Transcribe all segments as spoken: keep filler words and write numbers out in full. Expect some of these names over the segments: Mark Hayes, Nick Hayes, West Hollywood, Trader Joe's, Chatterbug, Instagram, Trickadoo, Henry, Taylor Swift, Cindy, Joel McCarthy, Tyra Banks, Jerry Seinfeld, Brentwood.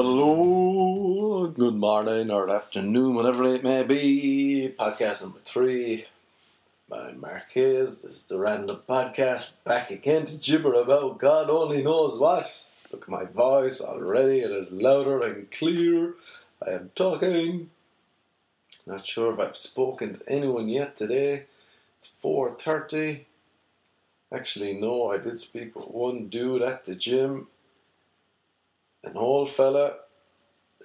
Hello, good morning or afternoon, whatever it may be. Podcast number three by Mark Hayes. This is the Random Podcast. Back again to gibber about God only knows what. Look at my voice already. It is louder and clearer. I am talking. Not sure if I've spoken to anyone yet today. It's four thirty. Actually, no, I did speak with one dude at the gym. An old fella,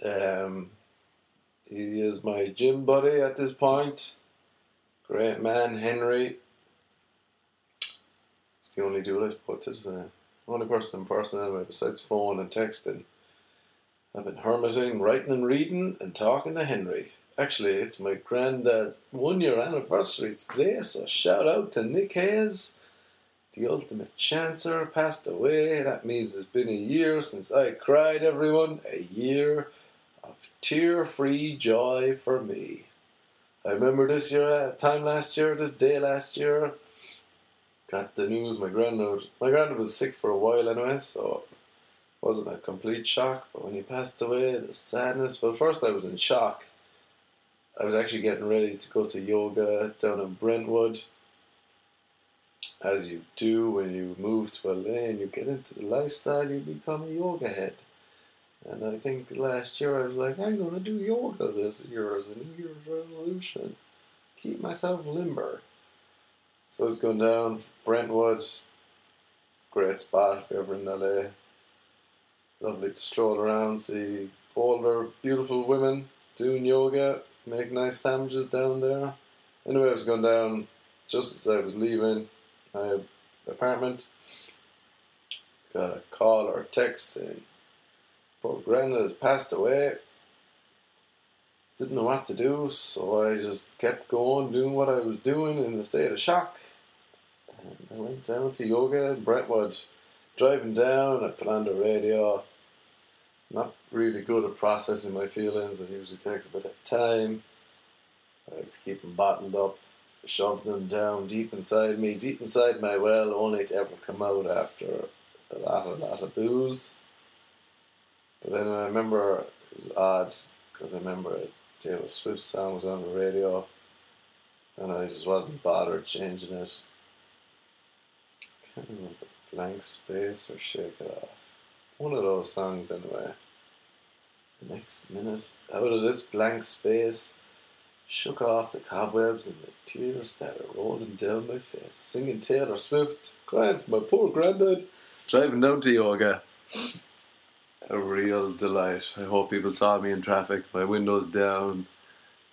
um, he is my gym buddy at this point, great man, Henry. It's the only dude I spoke to, the only person in person anyway, besides phone and texting. I've been hermiting, writing and reading, and talking to Henry. Actually, it's my granddad's one year anniversary today, so shout out to Nick Hayes. The ultimate chancer passed away. That means it's been a year since I cried, everyone. A year of tear-free joy for me. I remember this year, time last year, this day last year, got the news. My granddad, my granddad was sick for a while anyway, so it wasn't a complete shock. But when he passed away, the sadness. Well, first I was in shock. I was actually getting ready to go to yoga down in Brentwood. As you do when you move to L A and you get into the lifestyle, you become a yoga head. And I think last year I was like, I'm going to do yoga this year as a New Year's resolution. Keep myself limber. So it's going down Brentwood. Great spot if you're ever in L A. Lovely to stroll around, see older, beautiful women doing yoga, make nice sandwiches down there. Anyway, I was going down just as I was leaving my apartment, got a call or a text saying, poor granddad has passed away. Didn't know what to do, so I just kept going, doing what I was doing in a state of shock. And I went down to yoga in Brentwood. Driving down, I put on the radio. Not really good at processing my feelings, it usually takes a bit of time. I like to keep them bottled up. Shoved them down deep inside me, deep inside my well, only to ever come out after a lot, a lot of booze. But then I remember, it was odd, because I remember Taylor Swift song was on the radio, and I just wasn't bothered changing it. I can't remember, was it Blank Space or Shake It Off? One of those songs, anyway. The next minute, out of this blank space, shook off the cobwebs and the tears that are rolling down my face. Singing Taylor Swift, crying for my poor granddad, driving down to yoga. A real delight. I hope people saw me in traffic, my windows down,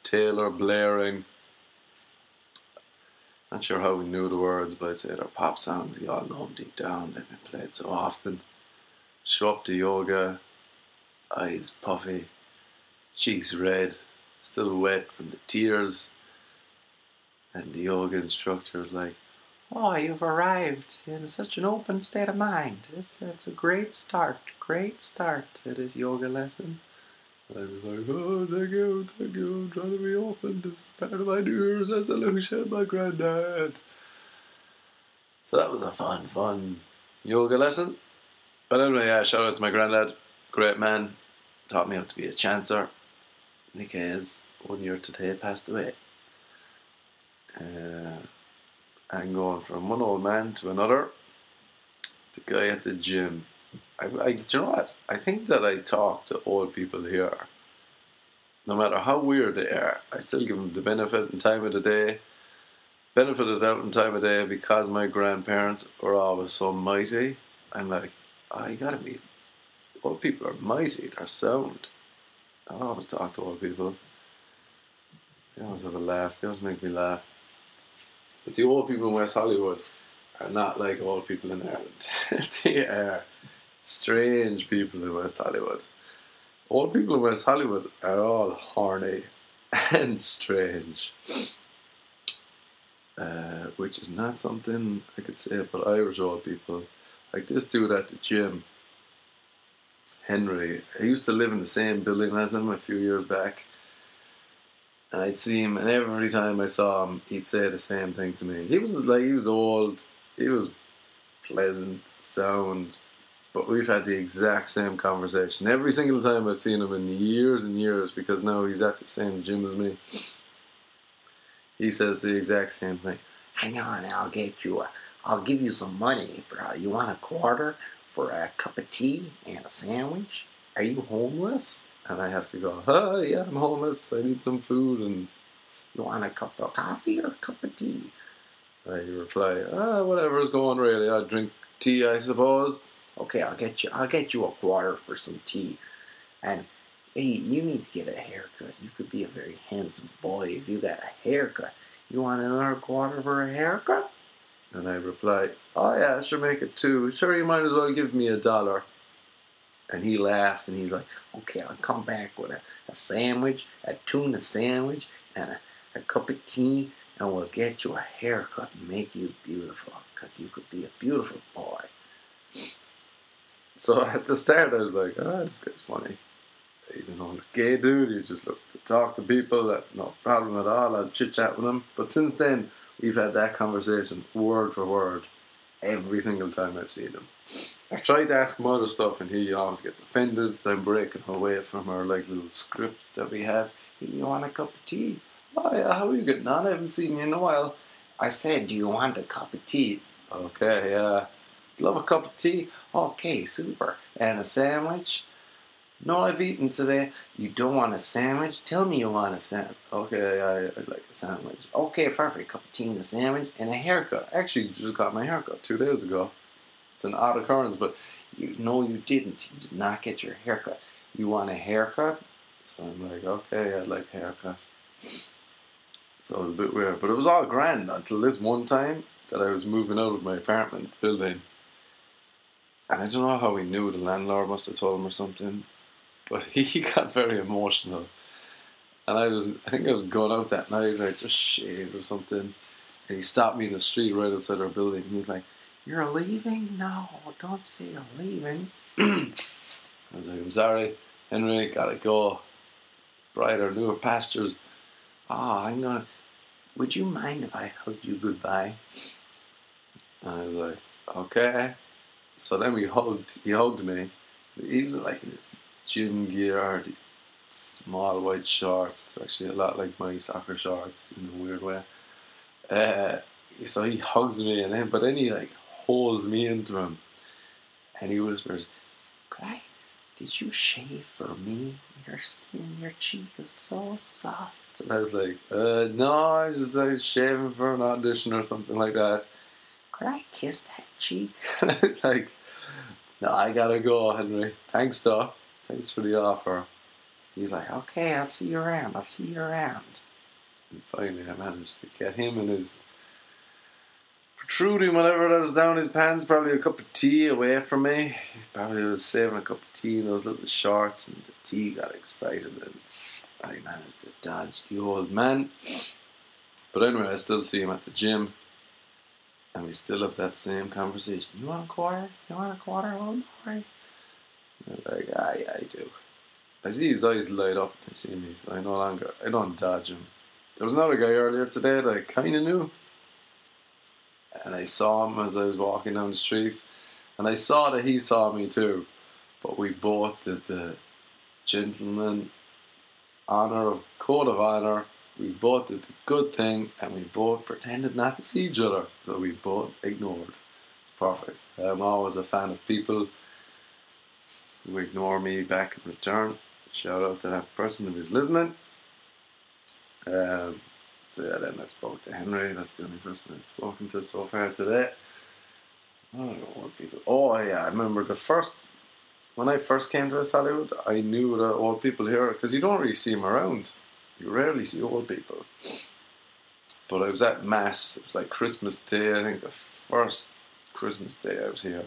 Taylor blaring. Not sure how we knew the words, but I'd say they're pop songs. You all know them deep down. They've been played so often. Show up to yoga, eyes puffy, cheeks red. Still wet from the tears, and the yoga instructor was like, "Oh, you've arrived in such an open state of mind. It's, it's a great start, great start to this yoga lesson." And I was like, "Oh, thank you, thank you, I'm trying to be open. This is part of my New Year's resolution, my granddad." So that was a fun, fun yoga lesson. But anyway, yeah, shout out to my granddad, great man, taught me how to be a chancer. Nick Hayes, one year today, passed away. Uh, I'm going from one old man to another. The guy at the gym. I, I, do you know what? I think that I talk to old people here. No matter how weird they are, I still give them the benefit and time of the day. Benefit of the doubt and time of day because my grandparents were always so mighty. I'm like, oh, you gotta be. Old people are mighty, they're sound. I always talk to old people. They always have a laugh. They always make me laugh. But the old people in West Hollywood are not like old people in Ireland. They are strange people in West Hollywood. Old people in West Hollywood are all horny and strange. Uh, which is not something I could say about Irish old people. Like this dude at the gym. Henry, I used to live in the same building as him a few years back, and I'd see him, and every time I saw him, he'd say the same thing to me. He was like, he was old, he was pleasant, sound, But we've had the exact same conversation every single time I've seen him in years and years, because now he's at the same gym as me. He says the exact same thing. Hang on, I'll get you a, I'll give you some money for, uh, you want a quarter for a cup of tea and a sandwich? Are you homeless? And I have to go, oh yeah, I'm homeless, I need some food. And you want a cup of coffee or a cup of tea? I reply, ah, whatever's going really, I'll drink tea, I suppose. Okay, I'll get you, I'll get you a quarter for some tea. And hey, you need to get a haircut. You could be a very handsome boy if you got a haircut. You want another quarter for a haircut? And I reply, oh yeah, I should make it two. Sure, you might as well give me a dollar. And he laughs and he's like, okay, I'll come back with a, a sandwich, a tuna sandwich, and a, a cup of tea, and we'll get you a haircut and make you beautiful, because you could be a beautiful boy. So at the start, I was like, ah, oh, this guy's funny. He's an old gay dude. He's just looking to talk to people. No problem at all. I'll chit-chat with him. But since then, we've had that conversation word for word every single time I've seen him. I've tried to ask him other stuff, and he always gets offended, so I'm breaking away from our like little script that we have. Hey, you want a cup of tea? Oh, yeah, how are you getting on? I haven't seen you in a while. I said, do you want a cup of tea? Okay, yeah. Love a cup of tea? Okay, super. And a sandwich? No, I've eaten today. You don't want a sandwich? Tell me you want a sandwich. Okay, I, I'd like a sandwich. Okay, perfect. Cup of tea and a sandwich and a haircut. Actually, just got my haircut two days ago. It's an odd occurrence, but you no, you didn't. You did not get your haircut. You want a haircut? So I'm like, okay, I'd like a haircut. So it was a bit weird, but it was all grand until this one time that I was moving out of my apartment building. And I don't know how he knew, the landlord must have told him or something. But he got very emotional. And I was, I think I was going out that night, I just shaved or something. And he stopped me in the street right outside our building. And he was like, you're leaving? No, don't say you're leaving. I was like, I'm sorry, Henry, gotta go. Brighter, newer pastures. Oh, I'm gonna, would you mind if I hugged you goodbye? And I was like, okay. So then we hugged, he hugged me. He was like in his gym gear, these small white shorts, actually a lot like my soccer shorts in a weird way. Uh, so he hugs me, and then but then he like holds me into him, and he whispers, "Could I? Did you shave for me? Your skin, your cheek is so soft." And I was like, "Uh, no, I was just like shaving for an audition or something like that." Could I kiss that cheek? Like, no, I gotta go, Henry. Thanks, though. Thanks for the offer. He's like, okay, I'll see you around. I'll see you around. And finally, I managed to get him and his protruding whatever that was down his pants, probably a cup of tea away from me. He probably was saving a cup of tea in those little shorts, and the tea got excited, and I managed to dodge the old man. But anyway, I still see him at the gym, and we still have that same conversation. You want a quarter? You want a quarter? Well, no. They're like, ah, yeah, I do. I see his eyes light up when I see me, so I no longer, I don't dodge him. There was another guy earlier today that I kind of knew, and I saw him as I was walking down the street, and I saw that he saw me too, but we both did the gentleman honor of code of honor. We both did the good thing, and we both pretended not to see each other, so we both ignored. It's perfect. I'm always a fan of people who ignore me back in return. Shout out to that person who is listening. Um, so yeah, then I spoke to Henry. That's the only person I've spoken to so far today. I don't know what people... Oh yeah, I remember the first... When I first came to this Hollywood, I knew the old people here, because you don't really see them around. You rarely see old people. But I was at Mass. It was like Christmas Day. I think the first Christmas Day I was here,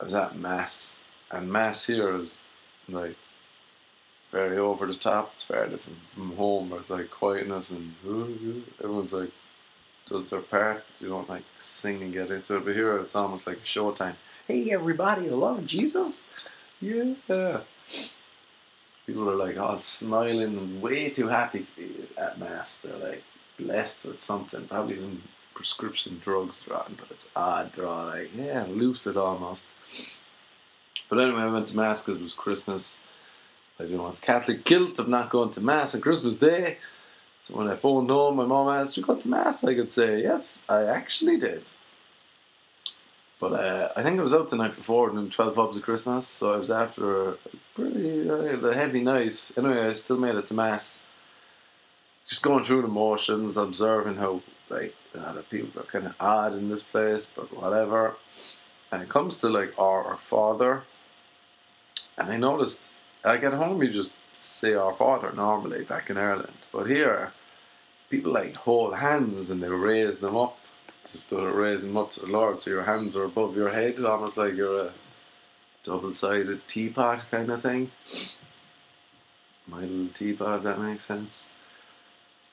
I was at Mass. And Mass here is like very over the top. It's very different from home. There's like quietness and everyone's like does their part. You don't like sing and get into it. But here it's almost like showtime. Hey everybody, I love Jesus. Yeah. People are like all smiling and way too happy to be at Mass. They're like blessed with something. Probably even prescription drugs drawn, but it's odd draw, like, yeah, lucid almost. But anyway, I went to Mass because it was Christmas. I didn't want the Catholic guilt of not going to Mass on Christmas Day. So when I phoned home, my mom asked, "You go to Mass?" I could say, "Yes, I actually did." But uh, I think I was out the night before doing twelve pubs at Christmas, so I was after a pretty uh, a heavy night. Anyway, I still made it to Mass. Just going through the motions, observing how, like, a lot of people are kind of odd in this place, but whatever. And it comes to, like, Our, our Father. And I noticed, I get home, you just say Our Father normally back in Ireland. But here, people, like, hold hands and they raise them up as if they were raising them up to the Lord. So your hands are above your head, almost like you're a double-sided teapot kind of thing. My little teapot, if that makes sense.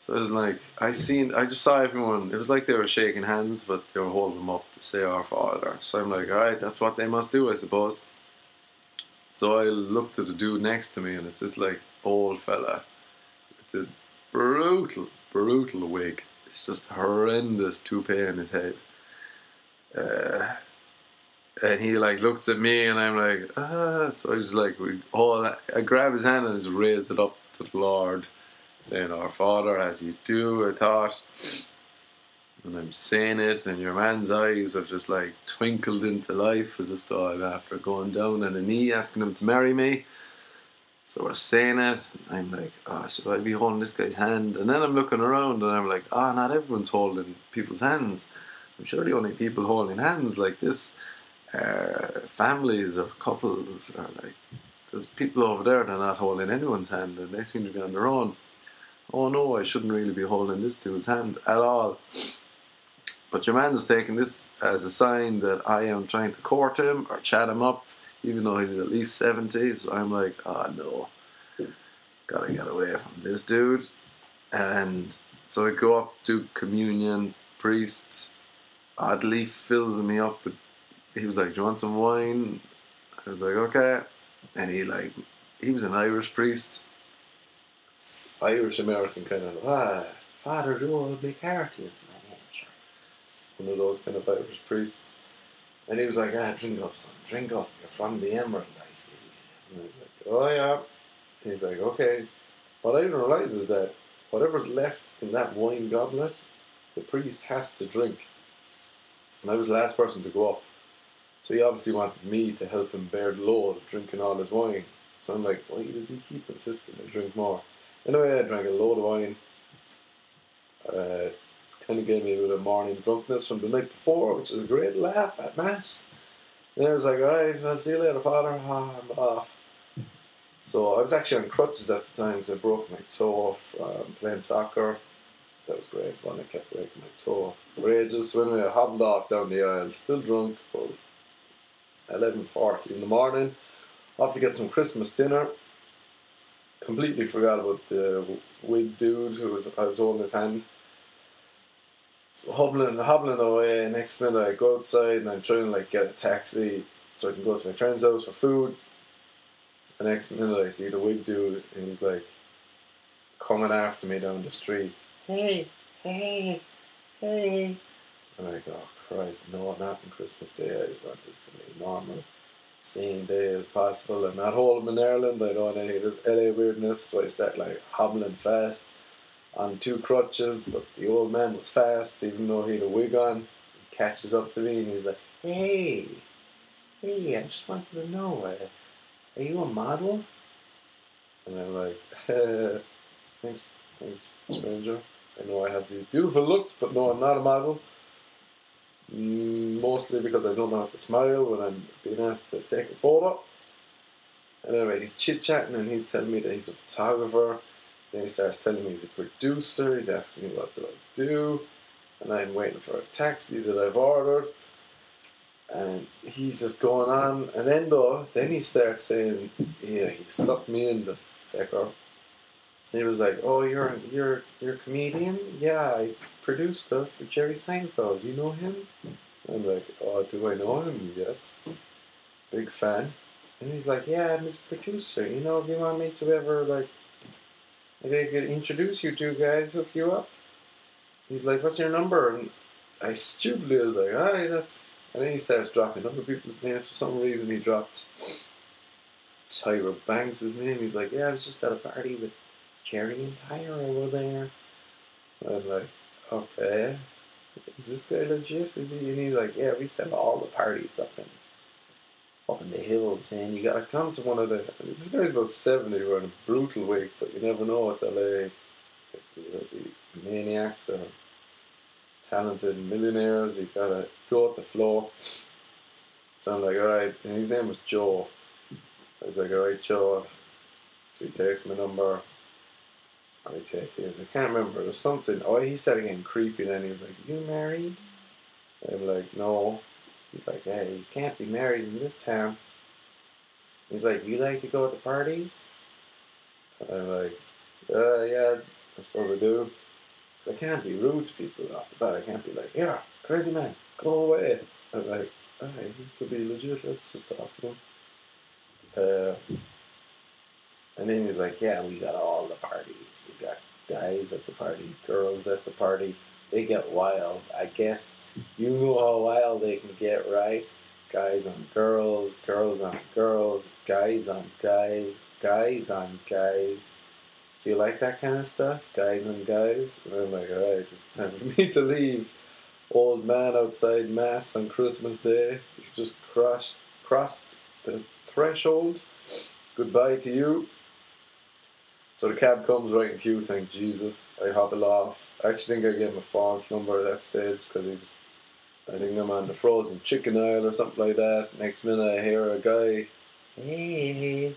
So it was like, I seen, I just saw everyone, it was like they were shaking hands, but they were holding them up to say Our Father. So I'm like, alright, that's what they must do, I suppose. So I looked at the dude next to me, and it's this, like, old fella with this brutal, brutal wig. It's just horrendous toupee in his head. Uh, and he, like, looks at me, and I'm like, ah. So I was like, we all, I grab his hand and just raise it up to the Lord, saying, "Our Father, as you do," I thought. And I'm saying it, and your man's eyes have just, like, twinkled into life, as if though I'm after going down on a knee asking him to marry me. So we're saying it, and I'm like, oh, should I be holding this guy's hand? And then I'm looking around, and I'm like, oh, not everyone's holding people's hands. I'm sure the only people holding hands like this are families or couples, or, like, there's people over there that are not holding anyone's hand, and they seem to be on their own. Oh no, I shouldn't really be holding this dude's hand at all. But your man is taking this as a sign that I am trying to court him or chat him up, even though he's at least seventy. So I'm like, oh no, gotta get away from this dude. And so I go up, do communion. Priest oddly fills me up with, he was like, "Do you want some wine?" I was like, "Okay." And he, like, he was an Irish priest. Irish-American kind of, ah, Father Joel McCarthy, it's my name, sure. One of those kind of Irish priests. And he was like, ah, drink up, son, drink up, you're from the Emerald, I see. And I was like, oh yeah. And he's like, okay. What I didn't realize is that whatever's left in that wine goblet, the priest has to drink. And I was the last person to go up. So he obviously wanted me to help him bear the load of drinking all his wine. So I'm like, why does he keep insisting I drink more? Anyway, I drank a load of wine. Uh, kind of gave me a bit of morning drunkenness from the night before, which is a great laugh at Mass. And I was like, alright, I'll see you later, Father. Ah, I'm off. So I was actually on crutches at the time because I broke my toe from playing soccer. That was great fun. I kept breaking my toe for ages. So anyway, I hobbled off down the aisle, still drunk, about eleven forty in the morning. Off to get some Christmas dinner. Completely forgot about the wig dude who was, I was holding his hand. So hobbling, hobbling away, next minute I go outside and I'm trying to, like, get a taxi so I can go to my friend's house for food. The next minute I see the wig dude and he's like coming after me down the street. Hey, hey, hey. I'm like, oh Christ, no, not on Christmas Day, I just want this to be normal. Same day as possible. I'm not holding in Ireland. I don't have any of this L A weirdness. So I start, like, hobbling fast on two crutches. But the old man was fast, even though he had a wig on. He catches up to me and he's like, "Hey, hey, I just wanted to know, uh, are you a model?" And I'm like, uh, "Thanks, thanks, stranger. I know I have these beautiful looks, but no, I'm not a model." Mostly because I don't know how to smile when I'm being asked to take a photo. And anyway, he's chit-chatting and he's telling me that he's a photographer. Then he starts telling me he's a producer. He's asking me what do I do. And I'm waiting for a taxi that I've ordered. And he's just going on. And then though, then he starts saying, yeah, he sucked me in, the fecker. He was like, "Oh, you're you're you're a comedian? Yeah, I produced stuff for Jerry Seinfeld. You know him?" I'm like, "Oh, do I know him? Yes, big fan." And he's like, "Yeah, I'm his producer. You know, if you want me to ever, like, I could introduce you two guys, hook you up." He's like, "What's your number?" And I stupidly was like, alright, that's... And then he starts dropping other people's names. For some reason he dropped Tyra Banks' name. He's like, yeah, I was just at a party with Jerry and Tyra over there. And I'm like, okay, is this guy legit? Is he? And he's like, yeah, we used to have all the parties up in, up in the hills, man. You gotta come to one of the... And this guy's about seventy, we're in a brutal week, but you never know, it's L A. The maniacs or talented millionaires, you gotta go at the floor. So I'm like, alright, and his name was Joe. I was like, alright, Joe. So he takes my number. I take his. I can't remember. It was something. Oh, he started getting creepy then. He was like, you married? I'm like, no. He's like, hey, you can't be married in this town. He's like, you like to go to parties? I'm like, uh, yeah, I suppose I do. Because I can't be rude to people off the bat. I can't be like, yeah, crazy man, go away. I'm like, alright, he could be legit. Let's just talk to him. Uh... And then he's like, yeah, we got all the parties. We got guys at the party, girls at the party. They get wild. I guess you know how wild they can get, right? Guys on girls, girls on girls, guys on guys, guys on guys. Do you like that kind of stuff? Guys on guys? And I'm like, all right, it's time for me to leave. Old man outside mass on Christmas Day. You just crossed, crossed the threshold. Goodbye to you. So the cab comes right in queue, thank Jesus. I hobble off. I actually think I gave him a false number at that stage because he was, I think I'm on the frozen chicken aisle or something like that. Next minute I hear a guy, hey,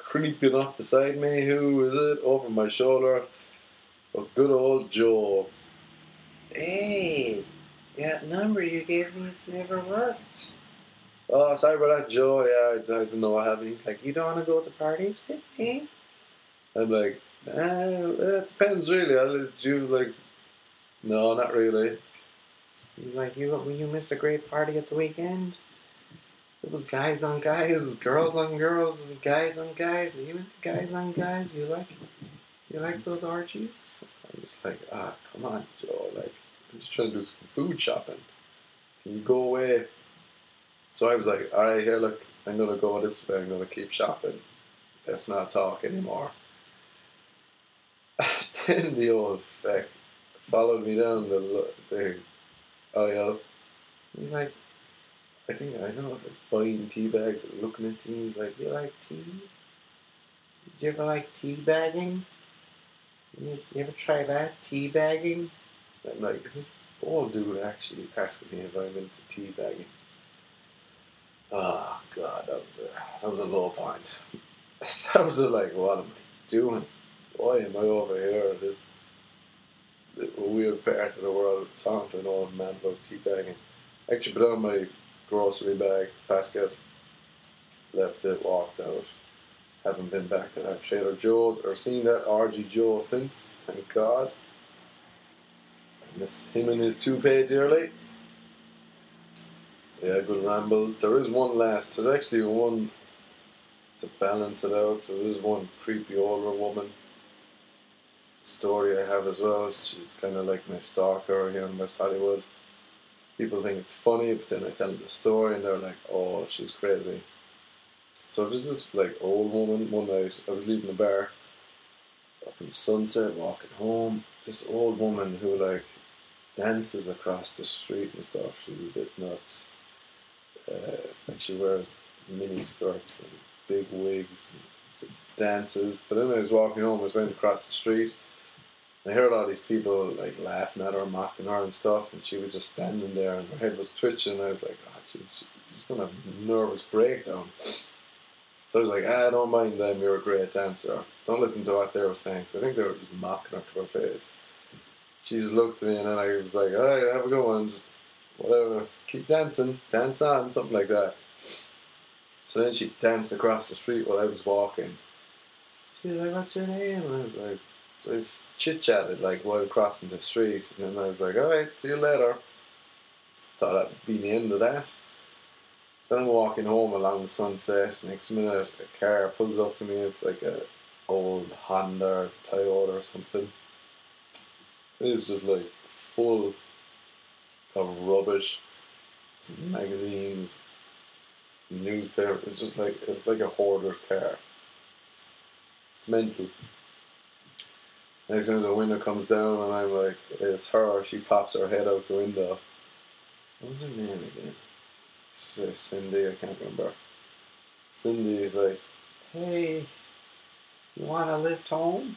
creeping up beside me. Who is it? Over my shoulder. A good old Joe. Hey, that number you gave me never worked. Oh, sorry about that, Joe. Yeah, I don't know what happened. He's like, you don't want to go to parties with me? I'm like, ah, it depends really. I'll let you, like, no, not really. He's like, you, you missed a great party at the weekend. It was guys on guys, girls on girls, and guys on guys. Are you into guys on guys? You like, you like those orgies? I'm just like, ah, come on, Joe. Like, I'm just trying to do some food shopping. Can you go away? So I was like, all right, here, look, I'm going to go this way. I'm going to keep shopping. Let's not talk anymore. Then the old feck followed me down the the aisle. He's like, I think, I don't know if it's buying tea bags or looking at tea. He's like, you like tea? Did you ever like tea bagging? You, you ever try that, tea bagging? I'm like, is this old dude actually asking me if I'm into tea bagging? Oh God, that was a, that was a low point. That was a, like, what am I doing? Why am I over here in this little weird part of the world talking to an old man about teabagging? I actually put on my grocery bag, basket, left it, walked out. Haven't been back to that Trader Joe's or seen that R G Joe since, thank God. I miss him and his toupee dearly. So yeah, good rambles. There is one last, there's actually one to balance it out. There is one creepy older woman story I have as well. She's kind of like my stalker here in West Hollywood. People think it's funny, but then I tell them the story and they're like, oh, she's crazy. So there's this like old woman. One night I was leaving the bar up in Sunset, walking home. This old woman who like dances across the street and stuff. She's a bit nuts, uh, and she wears mini skirts and big wigs and just dances. But then I was walking home, I was going across the street, and I heard all these people like laughing at her, mocking her and stuff, and she was just standing there and her head was twitching, and I was like, oh, she's, she's gonna have a nervous breakdown. So I was like, ah, don't mind them, you're a great dancer. Don't listen to what they were saying, because I think they were just mocking her to her face. She just looked at me, and then I was like, alright, have a good one, just whatever, keep dancing, dance on, something like that. So then she danced across the street while I was walking. She was like, what's your name? And I was like, so I chit-chatted like while crossing the street. And then I was like, alright, see you later. Thought that would be the end of that. Then I'm walking home along the Sunset. Next minute, a car pulls up to me. It's like a old Honda, Toyota or something. It was just like full of rubbish, just magazines, newspapers. It's just like, it's like a hoarder's car. It's mental. Next time the window comes down and I'm like, it's her, she pops her head out the window. What was her name again? She says Cindy, I can't remember. Cindy's like, hey, you want a lift home?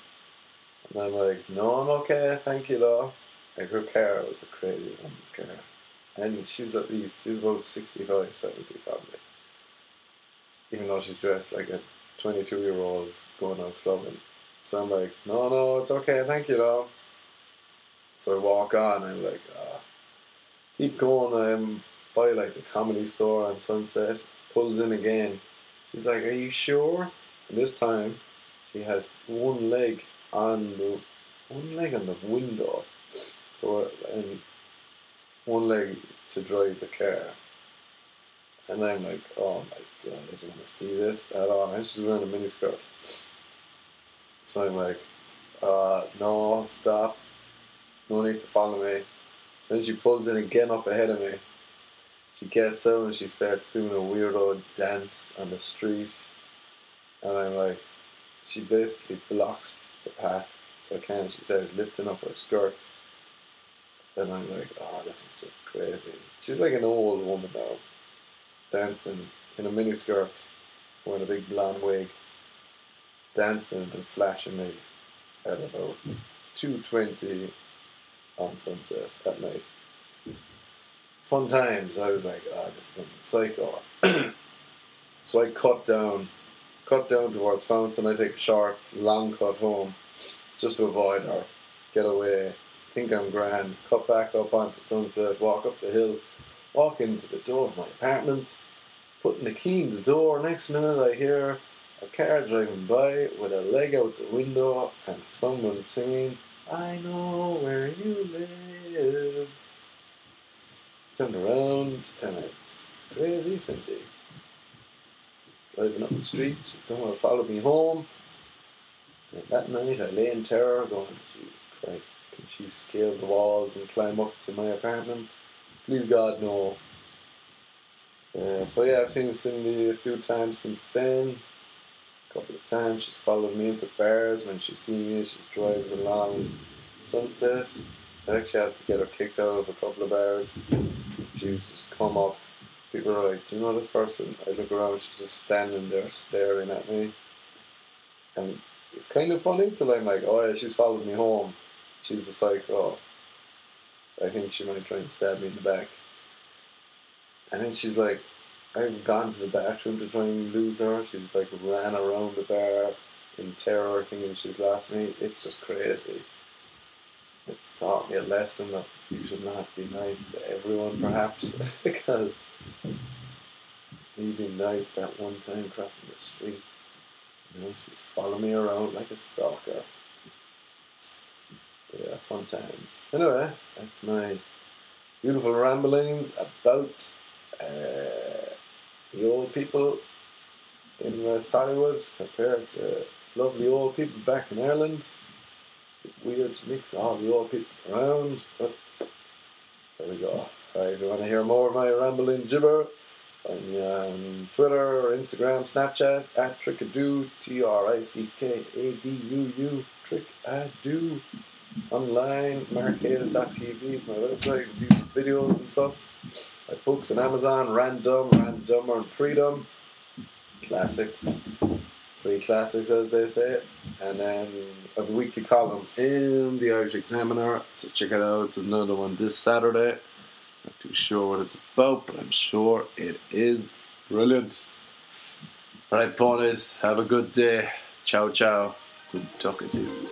And I'm like, no, I'm okay, thank you, though. Like, her car was the craziest one, this car. And she's at least, she's about sixty-five, seventy probably. Even though she's dressed like a twenty-two-year-old going out clubbing. So I'm like, no, no, it's okay, thank you, though. So I walk on, and I'm like, oh. Keep going, I'm by, like, the Comedy Store on Sunset. Pulls in again. She's like, are you sure? And this time, she has one leg on the, one leg on the window. So, and one leg to drive the car. And I'm like, oh my god, I don't want to see this at all. And she's wearing a miniskirt. So I'm like, uh, no, stop. No need to follow me. So then she pulls in again up ahead of me. She gets out and she starts doing a weirdo dance on the street. And I'm like, she basically blocks the path. So I can't, she starts lifting up her skirt. And I'm like, oh, this is just crazy. She's like an old woman now, dancing in a miniskirt, wearing a big blonde wig, dancing and flashing me at about two twenty on Sunset at night. Fun times. I was like, oh, this is psycho. So I cut down, cut down towards Fountain. I take a short, long cut home, just to avoid her, get away, think I'm grand, cut back up onto Sunset, walk up the hill, walk into the door of my apartment, putting the key in the door. Next minute I hear a car driving by with a leg out the window and someone singing, I know where you live. Turned around and it's crazy Cindy. Driving up the street, someone followed me home. And that night I lay in terror going, Jesus Christ, can she scale the walls and climb up to my apartment? Please God, no. Uh, so yeah, I've seen Cindy a few times since then. A couple of times she's followed me into bars. When she sees me, she drives along Sunset. I actually had to get her kicked out of a couple of bars. She would just come up. People are like, do you know this person? I look around, she's just standing there staring at me. And it's kind of funny till I'm like, oh yeah, she's followed me home. She's a psycho. I think she might try and stab me in the back. And then she's like, I've gone to the bathroom to try and lose her. She's like ran around the bar in terror thinking she's lost me. It's just crazy. It's taught me a lesson of you should not be nice to everyone, perhaps, because me being nice that one time crossing the street, you know, she's following me around like a stalker. Yeah, fun times. Anyway, that's my beautiful ramblings about uh, the old people in West Hollywood compared to lovely old people back in Ireland. Weird to mix all the old people around, but there we go. Right, if you want to hear more of my rambling gibber, find me on Twitter, or Instagram, Snapchat, at Trickadoo, T R I C K A D U U, Trickadoo. Online, mark hayes dot t v is my website. You can see some videos and stuff. My books on Amazon, Random, Randomer, and Freedom. Classics. Three classics, as they say. And then I have a weekly column in the Irish Examiner, so check it out. There's another one this Saturday. Not too sure what it's about, but I'm sure it is brilliant. Alright, ponies, have a good day. Ciao, ciao. Good talking to you.